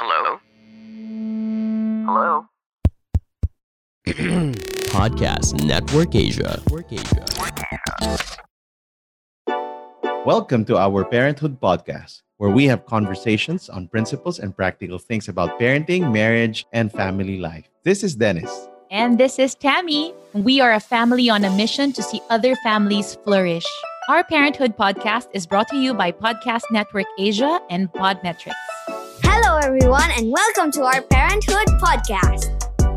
Hello? Hello? Podcast Network Asia. Welcome to our Parenthood Podcast, where we have conversations on principles and practical things about parenting, marriage, and family life. This is Dennis. And this is Tammy. We are a family on a mission to see other families flourish. Our Parenthood Podcast is brought to you by Podcast Network Asia and Podmetrics. Hello, everyone, and welcome to our Parenthood Podcast.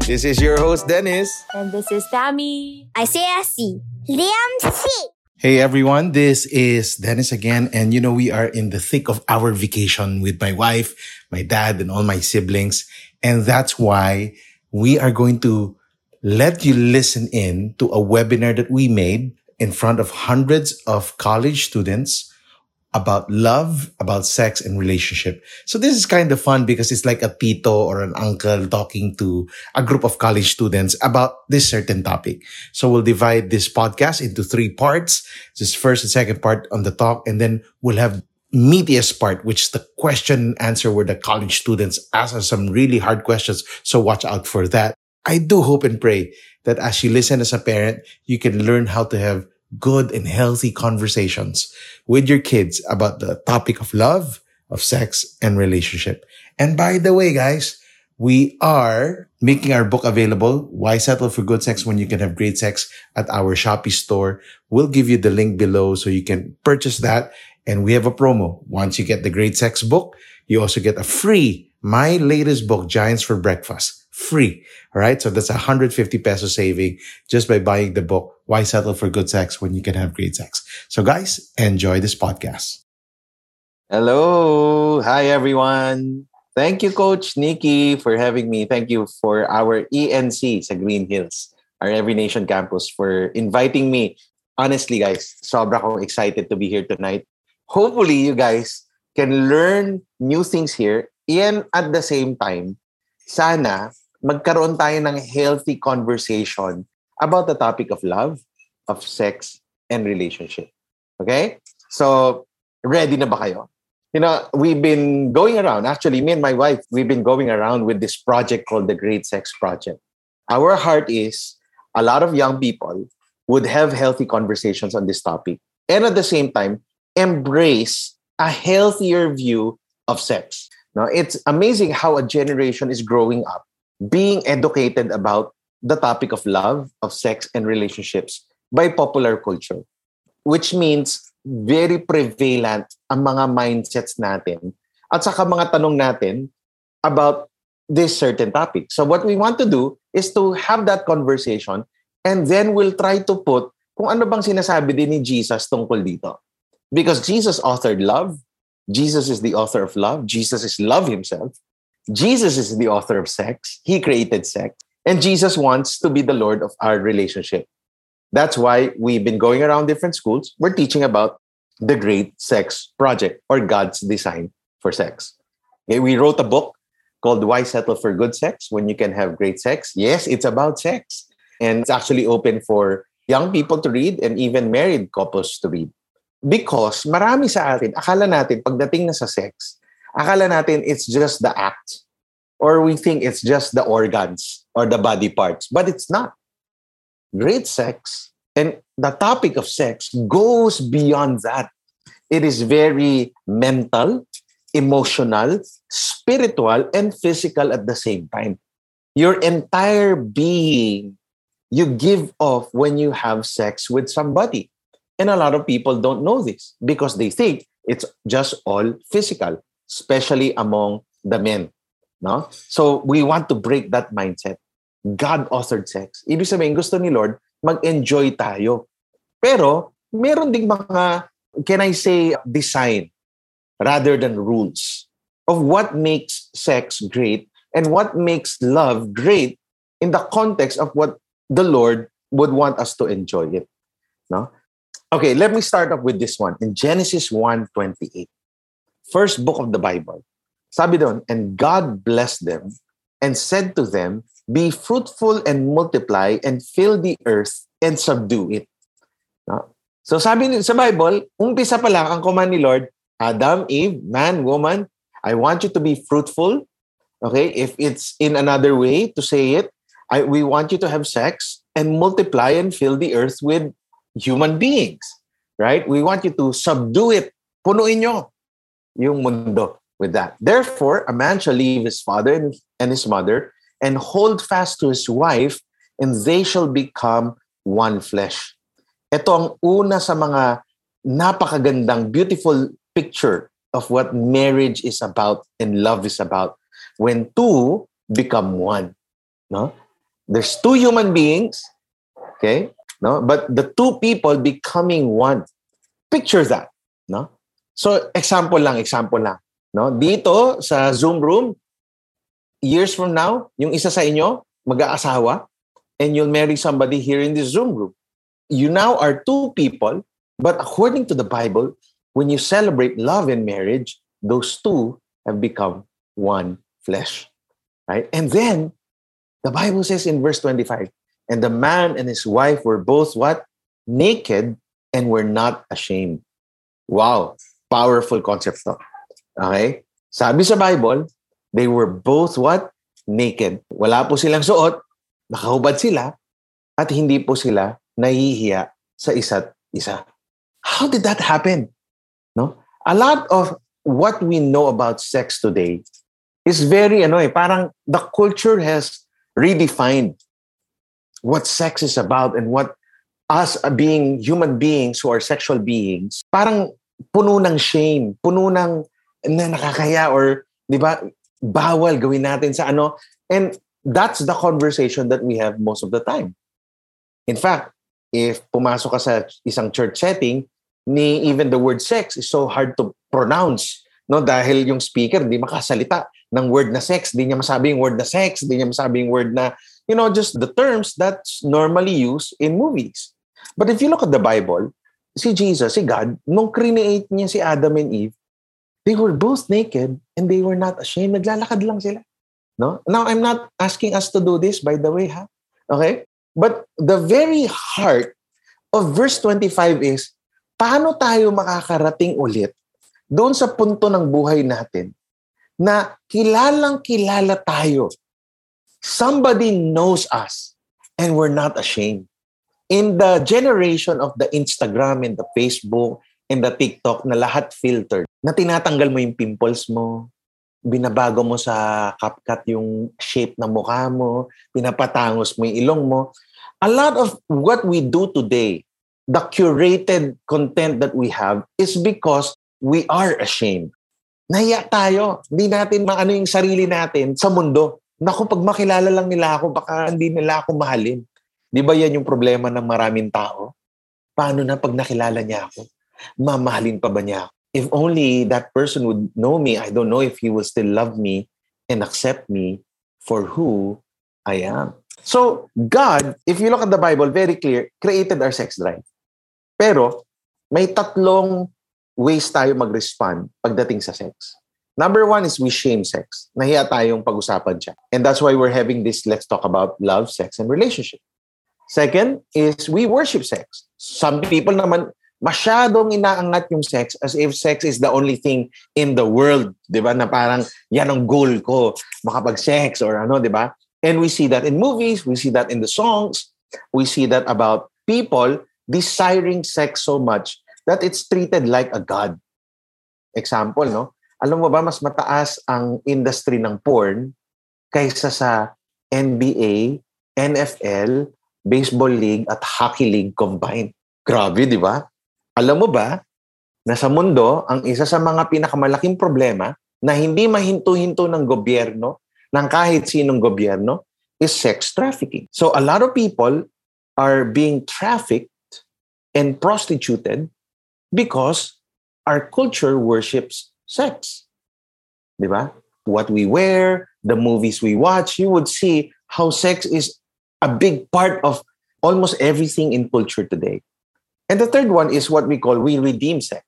This is your host, Dennis. And this is Tammy. Isaiah C. Liam C. Hey, everyone. This is Dennis again. And, we are in the thick of our vacation with my wife, my dad, and all my siblings. And that's why we are going to let you listen in to a webinar that we made in front of hundreds of college students about love, about sex, and relationship. So this is kind of fun because it's like a tito or an uncle talking to a group of college students about this certain topic. So we'll divide this podcast into three parts. This first and second part on the talk, and then we'll have meatiest part, which is the question and answer where the college students ask us some really hard questions. So watch out for that. I do hope and pray that as you listen as a parent, you can learn how to have good and healthy conversations with your kids about the topic of love, of sex, and relationship. And by the way, guys, we are making our book available, Why Settle for Good Sex When You Can Have Great Sex, at our Shopee store. We'll give you the link below so you can purchase that. And we have a promo. Once you get the Great Sex book, you also get a free, my latest book, Giants for Breakfast. Free. All right. So that's 150 peso saving just by buying the book, Why Settle for Good Sex When You Can Have Great Sex. So guys, enjoy this podcast. Hello. Hi, everyone. Thank you, Coach Nikki, for having me. Thank you for our ENC sa Green Hills, our Every Nation Campus, for inviting me. Honestly, guys, sobra kong excited to be here tonight. Hopefully, you guys can learn new things here. And at the same time, sana magkaroon tayo ng healthy conversation about the topic of love, of sex, and relationship. Okay? So, ready na ba kayo? We've been going around. Actually, me and my wife, we've been going around with this project called The Great Sex Project. Our heart is a lot of young people would have healthy conversations on this topic. And at the same time, embrace a healthier view of sex. Now, it's amazing how a generation is growing up being educated about the topic of love, of sex, and relationships by popular culture, which means very prevalent ang mga mindsets natin at saka mga tanong natin about this certain topic. So what we want to do is to have that conversation, and then we'll try to put kung ano bang sinasabi din ni Jesus tungkol dito. Because Jesus authored love. Jesus is the author of love. Jesus is love himself. Jesus is the author of sex. He created sex. And Jesus wants to be the Lord of our relationship. That's why we've been going around different schools. We're teaching about the Great Sex Project, or God's design for sex. Okay, we wrote a book called Why Settle for Good Sex When You Can Have Great Sex. Yes, it's about sex. And it's actually open for young people to read and even married couples to read. Because marami sa atin, akala natin pagdating na sa sex, akala natin it's just the act, or we think it's just the organs or the body parts, but it's not. Great sex and the topic of sex goes beyond that. It is very mental, emotional, spiritual, and physical at the same time. Your entire being you give off when you have sex with somebody. And a lot of people don't know this because they think it's just all physical, especially among the men. No? So we want to break that mindset. God-authored sex. Ibig sabihin, gusto ni Lord, mag-enjoy tayo. Pero, meron ding mga, can I say, design rather than rules of what makes sex great and what makes love great in the context of what the Lord would want us to enjoy it. No? Okay, let me start up with this one. In Genesis 1:28. First book of the Bible. Sabi doon, and God blessed them and said to them, be fruitful and multiply and fill the earth and subdue it. No? So sabi sa Bible, umpisa pa lang ang command ni Lord, Adam, Eve, man, woman, I want you to be fruitful. Okay? If it's in another way to say it, we want you to have sex and multiply and fill the earth with human beings, right? We want you to subdue it. Punuin nyo yung mundo with that. Therefore, a man shall leave his father and his mother and hold fast to his wife, and they shall become one flesh. Ito ang una sa mga napakagandang, beautiful picture of what marriage is about and love is about. When two become one. No? There's two human beings, okay? No? But the two people becoming one. Picture that, no? So, example lang. No? Dito sa Zoom room, years from now, yung isa sa inyo, mag-aasawa, and you'll marry somebody here in this Zoom room. You now are two people, but according to the Bible, when you celebrate love and marriage, those two have become one flesh, right? And then, the Bible says in verse 25, and the man and his wife were both what? Naked and were not ashamed. Wow, powerful concept. Okay? Sabi sa Bible, they were both what? Naked. Wala po silang suot, nakahubad sila, at hindi po sila nahihiya sa isa't isa. How did that happen? No? A lot of what we know about sex today is very, parang the culture has redefined what sex is about and what us being human beings who are sexual beings, parang puno ng shame, puno ng nakakaya or, di ba, bawal gawin natin sa ano. And that's the conversation that we have most of the time. In fact, if pumasok ka sa isang church setting, even the word sex is so hard to pronounce. No, dahil yung speaker di makasalita ng word na sex, di niya masabi yung word na sex, di niya masabi yung word na, just the terms that's normally used in movies. But if you look at the Bible, si Jesus, si God, nung create niya si Adam and Eve, they were both naked and they were not ashamed. Naglalakad lang sila. No? Now, I'm not asking us to do this, by the way, ha? Okay? But the very heart of verse 25 is, paano tayo makakarating ulit doon sa punto ng buhay natin na kilalang-kilala tayo. Somebody knows us and we're not ashamed. In the generation of the Instagram and the Facebook and the TikTok na lahat filtered, na tinatanggal mo yung pimples mo, binabago mo sa CapCut yung shape ng mukha mo, pinapatangos mo yung ilong mo. A lot of what we do today, the curated content that we have is because we are ashamed. Nahiya tayo. Hindi natin maano yung sarili natin sa mundo. Naku, pag makilala lang nila ako, baka hindi nila ako mahalin. Di ba yan yung problema ng maraming tao? Paano na pag nakilala niya ako? Mamahalin pa ba niya ako? If only that person would know me, I don't know if he will still love me and accept me for who I am. So God, if you look at the Bible, very clear, created our sex drive. Pero may tatlong ways tayo mag-respond pagdating sa sex. Number one is we shame sex. Nahiya tayong pag-usapan siya. And that's why we're having this let's talk about love, sex, and relationship. Second is we worship sex. Some people naman, masyadong inaangat yung sex as if sex is the only thing in the world. Diba? Na parang yan ang goal ko, makapag-sex or ano, diba? And we see that in movies, we see that in the songs, we see that about people desiring sex so much that it's treated like a god. Example, no? Alam mo ba, mas mataas ang industry ng porn kaysa sa NBA, NFL, baseball league, at hockey league combined. Grabe, di ba? Alam mo ba, na sa mundo, ang isa sa mga pinakamalaking problema na hindi mahinto-hinto ng gobyerno, ng kahit sinong gobyerno, is sex trafficking. So a lot of people are being trafficked and prostituted because our culture worships sex. Diba? What we wear, the movies we watch, you would see how sex is a big part of almost everything in culture today. And the third one is what we call we redeem sex.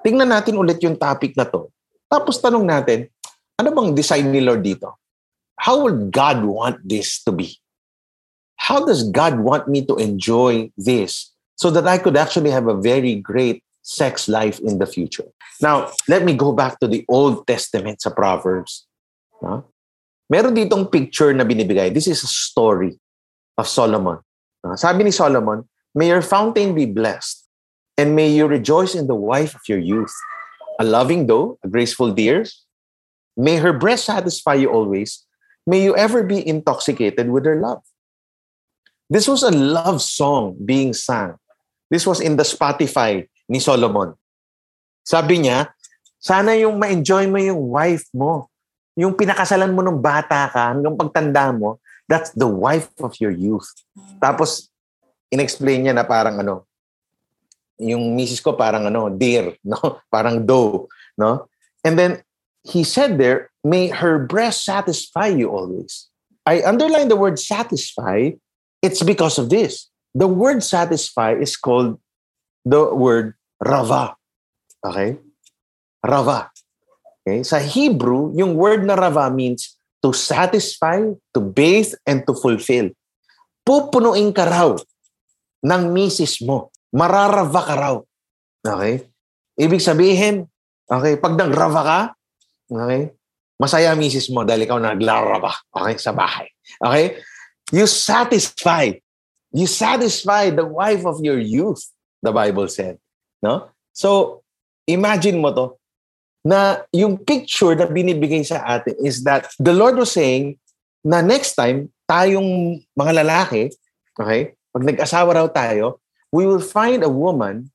Tingnan natin ulit yung topic na to. Tapos tanong natin, ano bang design ni Lord dito? How would God want this to be? How does God want me to enjoy this so that I could actually have a very great sex life in the future? Now, let me go back to the Old Testament sa Proverbs. No? Meron ditong picture na binibigay. This is a story of Solomon. Sabi ni Solomon, may your fountain be blessed and may you rejoice in the wife of your youth. A loving doe, a graceful deer. May her breast satisfy you always. May you ever be intoxicated with her love. This was a love song being sung. This was in the Spotify ni Solomon. Sabi niya, sana yung ma-enjoy mo yung wife mo. Yung pinakasalan mo nung bata ka, nung pagtanda mo, that's the wife of your youth. Tapos, inexplain niya na parang ano, yung misis ko parang ano, deer, no? Parang doe, no? And then, he said there, may her breast satisfy you always. I underline the word satisfy. It's because of this. The word satisfy is called the word rava. Okay? Rava. Okay? Sa Hebrew, yung word na rava means to satisfy, to bathe, and to fulfill. Pupunuin ka raw ng misis mo. Mararava ka raw. Okay? Ibig sabihin, okay, pag nagrava ka, okay, masaya misis mo dahil ikaw naglarava, okay, sa bahay. Okay? You satisfy the wife of your youth, the Bible said. No? So, imagine mo to, na yung picture na binibigay sa atin is that the Lord was saying na next time, tayong mga lalaki, okay, pag nag-asawa raw tayo, we will find a woman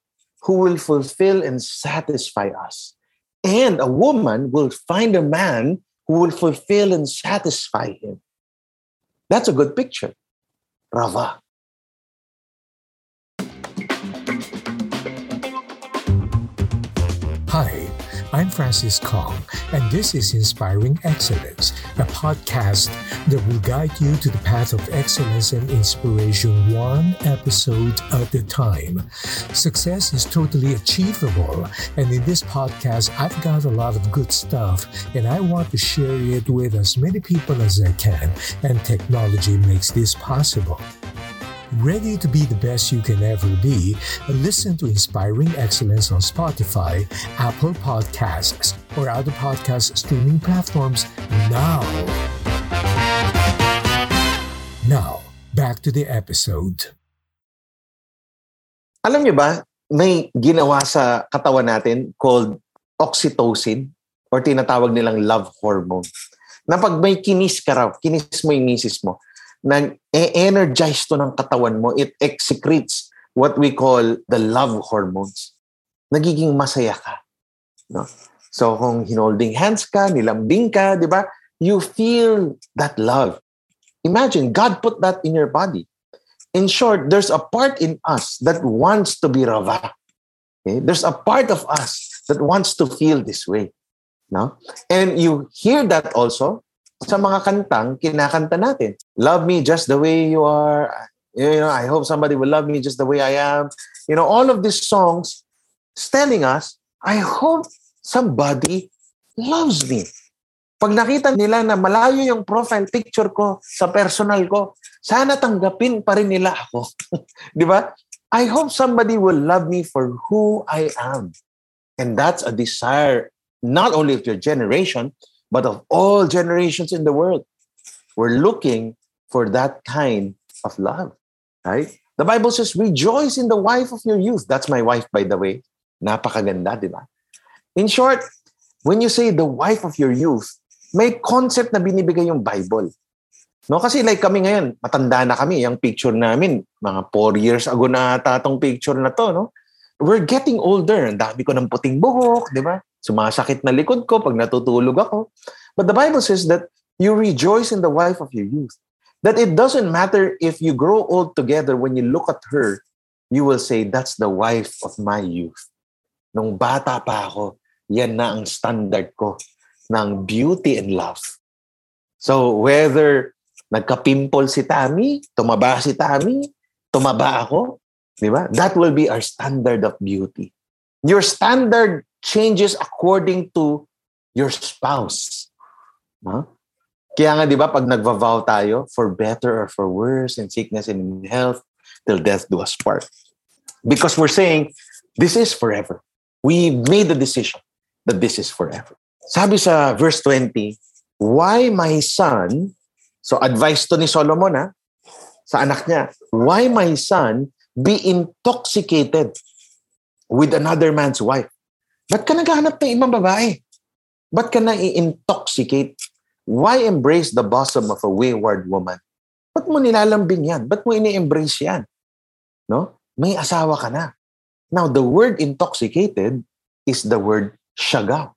who will fulfill and satisfy us. And a woman will find a man who will fulfill and satisfy him. That's a good picture. Rava. Hi, I'm Francis Kong, and this is Inspiring Excellence, a podcast that will guide you to the path of excellence and inspiration one episode at a time. Success is totally achievable, and in this podcast, I've got a lot of good stuff, and I want to share it with as many people as I can, and technology makes this possible. Ready to be the best you can ever be? Listen to Inspiring Excellence on Spotify, Apple Podcasts, or other podcast streaming platforms now. Now, back to the episode. Alam niyo ba, may ginawa sa katawan natin called oxytocin or tinatawag nilang love hormone. Na pag may kinis ka raw, kinis mo yung misis mo, nag-energize to ng katawan mo, it excretes what we call the love hormones. Nagiging masaya ka. No? So kung hinolding hands ka, nilambing ka, di ba? You feel that love. Imagine, God put that in your body. In short, there's a part in us that wants to be rava. Okay? There's a part of us that wants to feel this way. No? And you hear that also sa mga kantang kinakanta natin. Love me just the way you are. You know, I hope somebody will love me just the way I am. You know, all of these songs telling us, I hope somebody loves me. Pag nakita nila na malayo yung profile picture ko sa personal ko, sana tanggapin pa rin nila ako. Di ba? I hope somebody will love me for who I am. And that's a desire not only of your generation, but of all generations in the world. We're looking for that kind of love, right? The Bible says, rejoice in the wife of your youth. That's my wife, by the way. Napakaganda, di ba? In short, when you say the wife of your youth, may concept na binibigay yung Bible. No? Kasi like kami ngayon, matanda na kami. Yung picture namin, mga 4 years ago na tatong picture na to, no? We're getting older. Ang dami ko ng puting buhok, di ba? Sumasakit na likod ko pag natutulog ako. But the Bible says that you rejoice in the wife of your youth. That it doesn't matter if you grow old together, when you look at her, you will say, that's the wife of my youth. Nung bata pa ako, yan na ang standard ko ng beauty and love. So whether nagka-pimple si Tammy, tumaba si Tammy, tumaba ako, di ba? That will be our standard of beauty. Your standard changes according to your spouse. Huh? Kaya nga, di ba, pag nagvavow tayo, for better or for worse, in sickness and in health, till death do us part. Because we're saying, this is forever. We made the decision that this is forever. Sabi sa verse 20, why my son, so advice to ni Solomon sa anak niya, why my son be intoxicated with another man's wife? Ba't ka naghahanap ng ibang babae? Ba't ka na i-intoxicate? Why embrace the bosom of a wayward woman? Ba't mo nilalambing yan? Ba't mo ini-embrace yan? No? May asawa ka na. Now, the word intoxicated is the word shaga.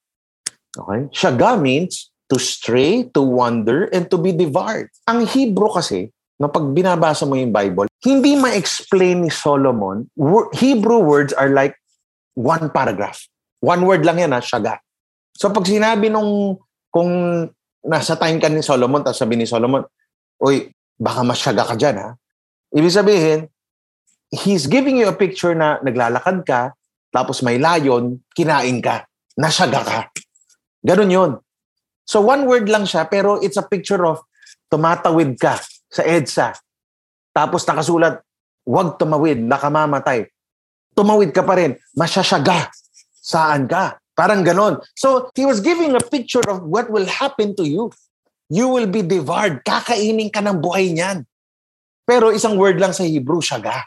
Okay? Shaga means to stray, to wander, and to be devoured. Ang Hebrew kasi, no, pag binabasa mo yung Bible, hindi ma-explain ni Solomon. Hebrew words are like one paragraph. One word lang yan, shaga. So pag sinabi nung, kung nasa time ka ni Solomon, tapos sabi ni Solomon, uy, baka masyaga ka dyan, ha? Ibig sabihin, he's giving you a picture na naglalakad ka, tapos may layon, kinain ka, nasyaga ka. Ganun yun. So one word lang siya, pero it's a picture of tumatawid ka sa EDSA. Tapos nakasulat, wag tumawid, nakamamatay. Tumawid ka pa rin, masyasyaga. Saan ka? Parang ganon. So, he was giving a picture of what will happen to you. You will be devoured. Kakainin ka ng buhay niyan. Pero isang word lang sa Hebrew, shaga.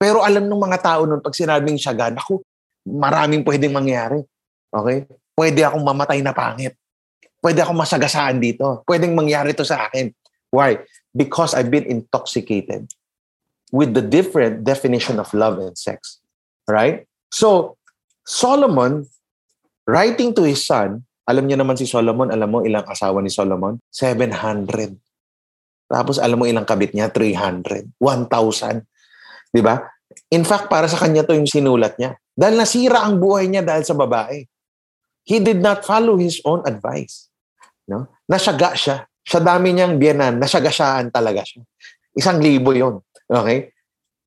Pero alam ng mga tao nun, pag sinabing shaga, naku, maraming pwedeng mangyari. Okay? Pwede akong mamatay na pangit. Pwede akong masagasaan dito. Pwedeng mangyari to sa akin. Why? Because I've been intoxicated with the different definition of love and sex. Right? So, Solomon, writing to his son, alam niya naman si Solomon, alam mo ilang asawa ni Solomon? 700. Tapos alam mo ilang kabit niya? 300. 1,000. Diba? In fact, para sa kanya to yung sinulat niya. Dahil nasira ang buhay niya dahil sa babae. He did not follow his own advice. No? Nasyaga siya. Sa dami niyang biyenan, nasyagasaan talaga siya. 1,000 yun. Okay?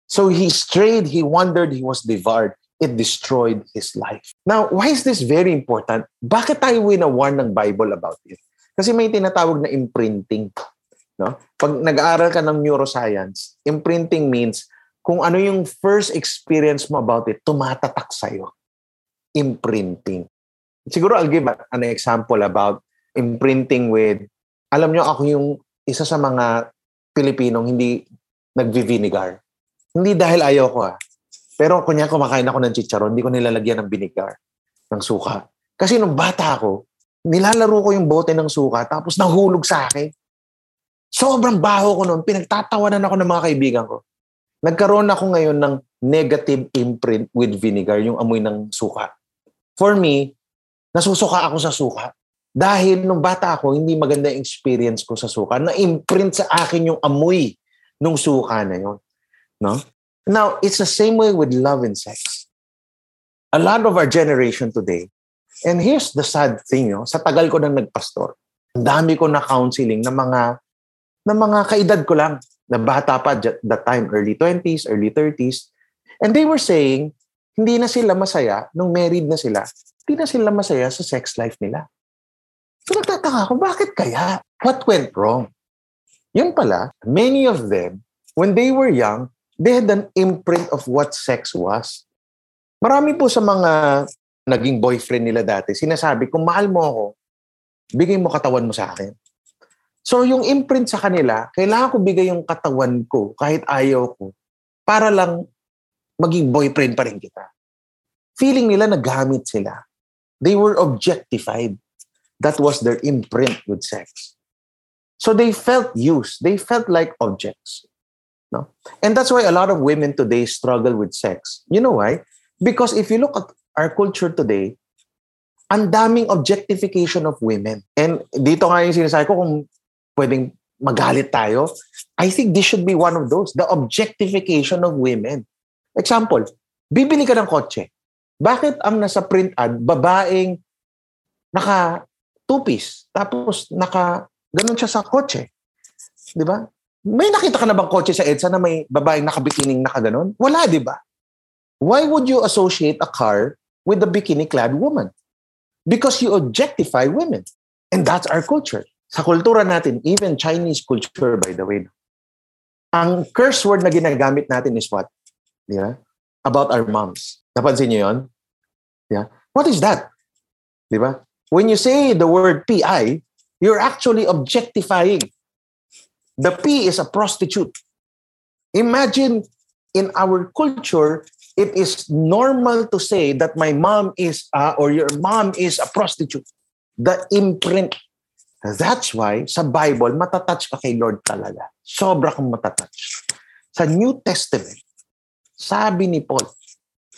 So he strayed, he wandered, he was devoured. It destroyed his life. Now, why is this very important? Bakit tayo winawarn ng Bible about it? Kasi may tinatawag na imprinting. No? Pag nag-aaral ka ng neuroscience, imprinting means kung ano yung first experience mo about it, tumatatak sa'yo. Imprinting. Siguro I'll give an example about imprinting with, alam nyo ako yung isa sa mga Pilipinong hindi nagvivinigar. Hindi dahil ayaw ko. Pero kunya kumakain ako ng chicharon, hindi ko nilalagyan ng vinegar, ng suka. Kasi nung bata ako, nilalaro ko yung bote ng suka tapos nahulog sa akin. Sobrang baho ko noon, pinagtatawanan ako ng mga kaibigan ko. Nagkaroon ako ngayon ng negative imprint with vinegar, yung amoy ng suka. For me, nasusuka ako sa suka. Dahil nung bata ako, hindi maganda yung experience ko sa suka. Na-imprint sa akin yung amoy ng suka na yun. No? Now, it's the same way with love and sex. A lot of our generation today, and here's the sad thing, sa tagal ko nang nagpastor, ang dami ko na counseling ng mga kaedad ko lang, na bata pa at that time, early 20s, early 30s, and they were saying, hindi na sila masaya, nung married na sila, hindi na sila masaya sa sex life nila. So nagtataka ako, bakit kaya? What went wrong? Yun pala, many of them, when they were young, they had an imprint of what sex was. Marami po sa mga naging boyfriend nila dati, sinasabi, kung mahal mo ako, bigay mo katawan mo sa akin. So yung imprint sa kanila, kailangan ko bigay yung katawan ko kahit ayaw ko para lang maging boyfriend pa rin kita. Feeling nila nagamit sila. They were objectified. That was their imprint with sex. So they felt used. They felt like objects. No? And that's why a lot of women today struggle with sex. You know why? Because if you look at our culture today, ang daming objectification of women. And dito nga yung sinasabi ko kung pwedeng magalit tayo, I think this should be one of those, the objectification of women. Example, bibili ka ng kotse. Bakit ang nasa print ad, babaeng naka two-piece, tapos naka ganun siya sa kotse? Di ba? May nakita ka na bang kotse sa EDSA na may babaeng nakabikining nakaganon? Wala, di ba? Why would you associate a car with a bikini-clad woman? Because you objectify women. And that's our culture. Sa kultura natin, even Chinese culture, by the way, ang curse word na ginagamit natin is what? Yeah? About our moms. Napansin niyo yun? Yeah? What is that? Di ba? When you say the word PI, You're actually objectifying. The P is a prostitute. Imagine in our culture, it is normal to say that my mom is or your mom is a prostitute. The imprint. That's why sa Bible, matatouch ka kay Lord talaga. Sobra kang matatouch. Sa New Testament, sabi ni Paul,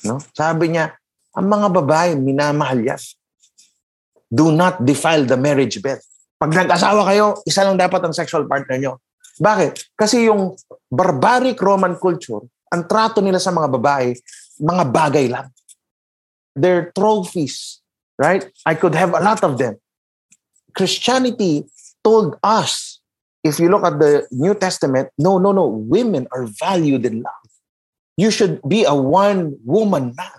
no? Sabi niya, ang mga babae, minamahal yan. Do not defile the marriage bed. Pag nag-asawa kayo, isa lang dapat ang sexual partner nyo. Bakit? Kasi yung barbaric Roman culture, ang trato nila sa mga babae, mga bagay lang. They're trophies, right? I could have a lot of them. Christianity told us, if you look at the New Testament, no, women are valued in love. You should be a one-woman man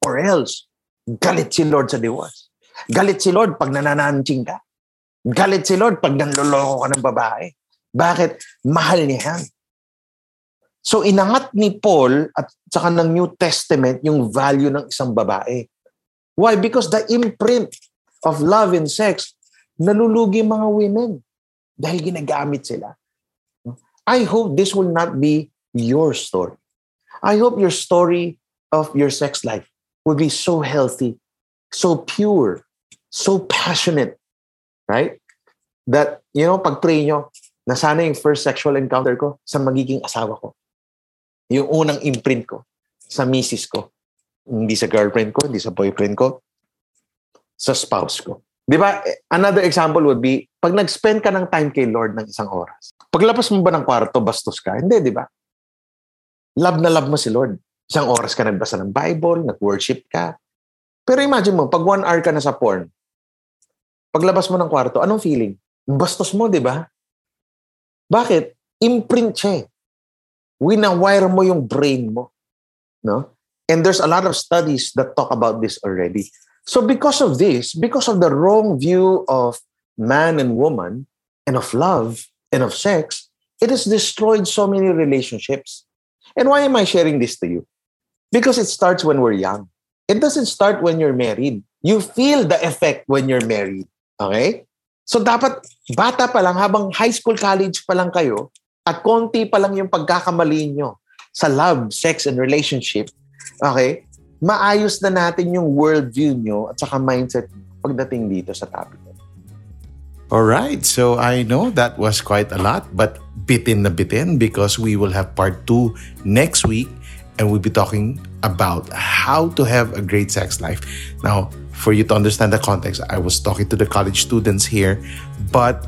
or else galit si Lord sa divorce. Galit si Lord pag nanananching ka. Galit si Lord pag nanloloko ka ng babae. Bakit? Mahal niya. So inangat ni Paul at saka ng New Testament yung value ng isang babae. Why? Because the imprint of love and sex nalulugi mga women dahil ginagamit sila. I hope this will not be your story. I hope your story of your sex life will be so healthy, so pure, so passionate, right? That, you know, pag-pray nyo, na sana yung first sexual encounter ko sa magiging asawa ko. Yung unang imprint ko sa misis ko. Hindi sa girlfriend ko, hindi sa boyfriend ko, sa spouse ko. Di ba? Another example would be, pag nag-spend ka ng time kay Lord ng isang oras, paglabas mo ba ng kwarto, bastos ka? Hindi, di ba? Love na love mo si Lord. Isang oras ka nagbasa ng Bible, nag-worship ka. Pero imagine mo, pag 1 hour ka na sa porn, paglabas mo ng kwarto, anong feeling? Bastos mo, di ba? Bakit? Imprint siya eh. Winawire mo yung brain mo. No? And there's a lot of studies that talk about this already. So because of this, because of the wrong view of man and woman and of love and of sex, it has destroyed so many relationships. And why am I sharing this to you? Because it starts when we're young. It doesn't start when you're married. You feel the effect when you're married. Okay? So dapat bata pa lang, habang high school, college pa lang kayo, at konti pa lang yung pagkakamali nyo sa love, sex, and relationship. Okay? Maayos na natin yung worldview nyo at saka mindset pagdating dito sa topic. Alright, so I know that was quite a lot, but bitin na bitin because we will have part 2 next week and we'll be talking about how to have a great sex life. Now, for you to understand the context, I was talking to the college students here, but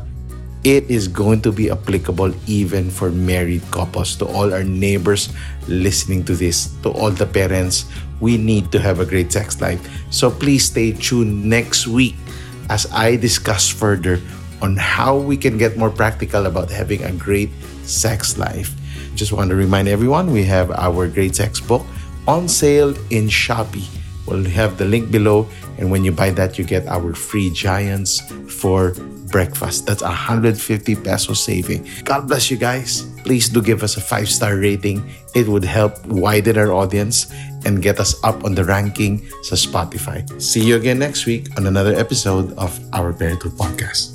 it is going to be applicable even for married couples, to all our neighbors listening to this, to all the parents. We need to have a great sex life. So please stay tuned next week as I discuss further on how we can get more practical about having a great sex life. Just want to remind everyone, we have our Great Sex book on sale in Shopee. We'll have the link below, and when you buy that, you get our free Giants for Breakfast. That's 150 peso saving. God bless you guys. Please do give us a 5-star rating. It would help widen our audience and get us up on the ranking sa Spotify. See you again next week on another episode of our Parenthood Podcast.